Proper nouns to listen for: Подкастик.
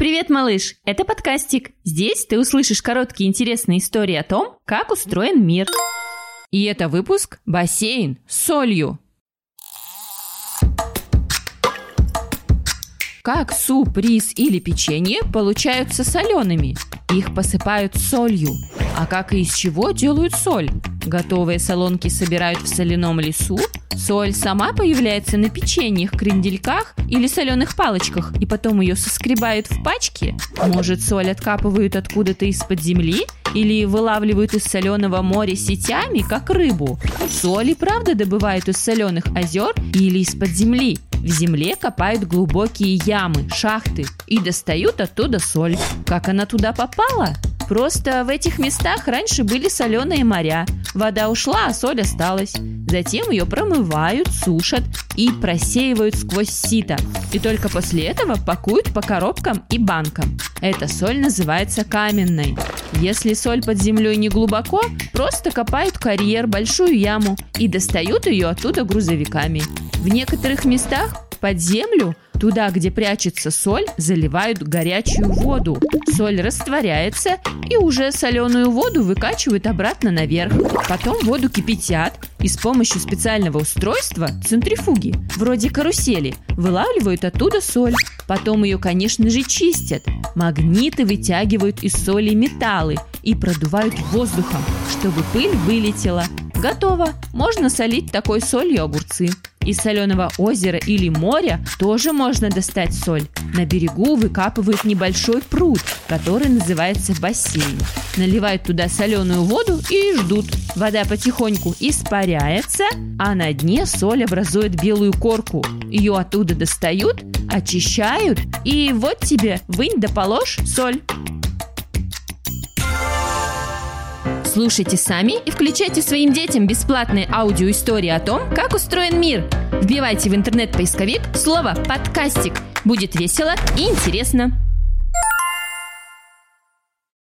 Привет, малыш! Это подкастик. Здесь ты услышишь короткие интересные истории о том, как устроен мир. И это выпуск «Бассейн с солью». Как суп, рис или печенье получаются солеными? Их посыпают солью. А как и из чего делают соль? Готовые солонки собирают в соляном лесу? Соль сама появляется на печеньях, крендельках или соленых палочках, и потом ее соскребают в пачки? Может, соль откапывают откуда-то из-под земли? Или вылавливают из соленого моря сетями, как рыбу? Соль и правда добывают из соленых озер или из-под земли. В земле копают глубокие ямы, шахты и достают оттуда соль. Как она туда попала? Просто в этих местах раньше были соленые моря. Вода ушла, а соль осталась. Затем ее промывают, сушат и просеивают сквозь сито. И только после этого пакуют по коробкам и банкам. Эта соль называется каменной. Если соль под землей не глубоко, просто копают карьер, большую яму и достают ее оттуда грузовиками. В некоторых местах под землю, туда, где прячется соль, заливают горячую воду. Соль растворяется, и уже соленую воду выкачивают обратно наверх. Потом воду кипятят и с помощью специального устройства, центрифуги, вроде карусели, вылавливают оттуда соль. Потом ее, конечно же, чистят. Магниты вытягивают из соли металлы и продувают воздухом, чтобы пыль вылетела. Готово! Можно солить такой солью огурцы. Из соленого озера или моря тоже можно достать соль. На берегу выкапывают небольшой пруд, который называется бассейн. Наливают туда соленую воду и ждут. Вода потихоньку испаряется, а на дне соль образует белую корку. Ее оттуда достают, очищают, и вот тебе, вынь да положь, соль. Слушайте сами и включайте своим детям бесплатные аудиоистории о том, как устроен мир. Вбивайте в интернет-поисковик слово «подкастик». Будет весело и интересно.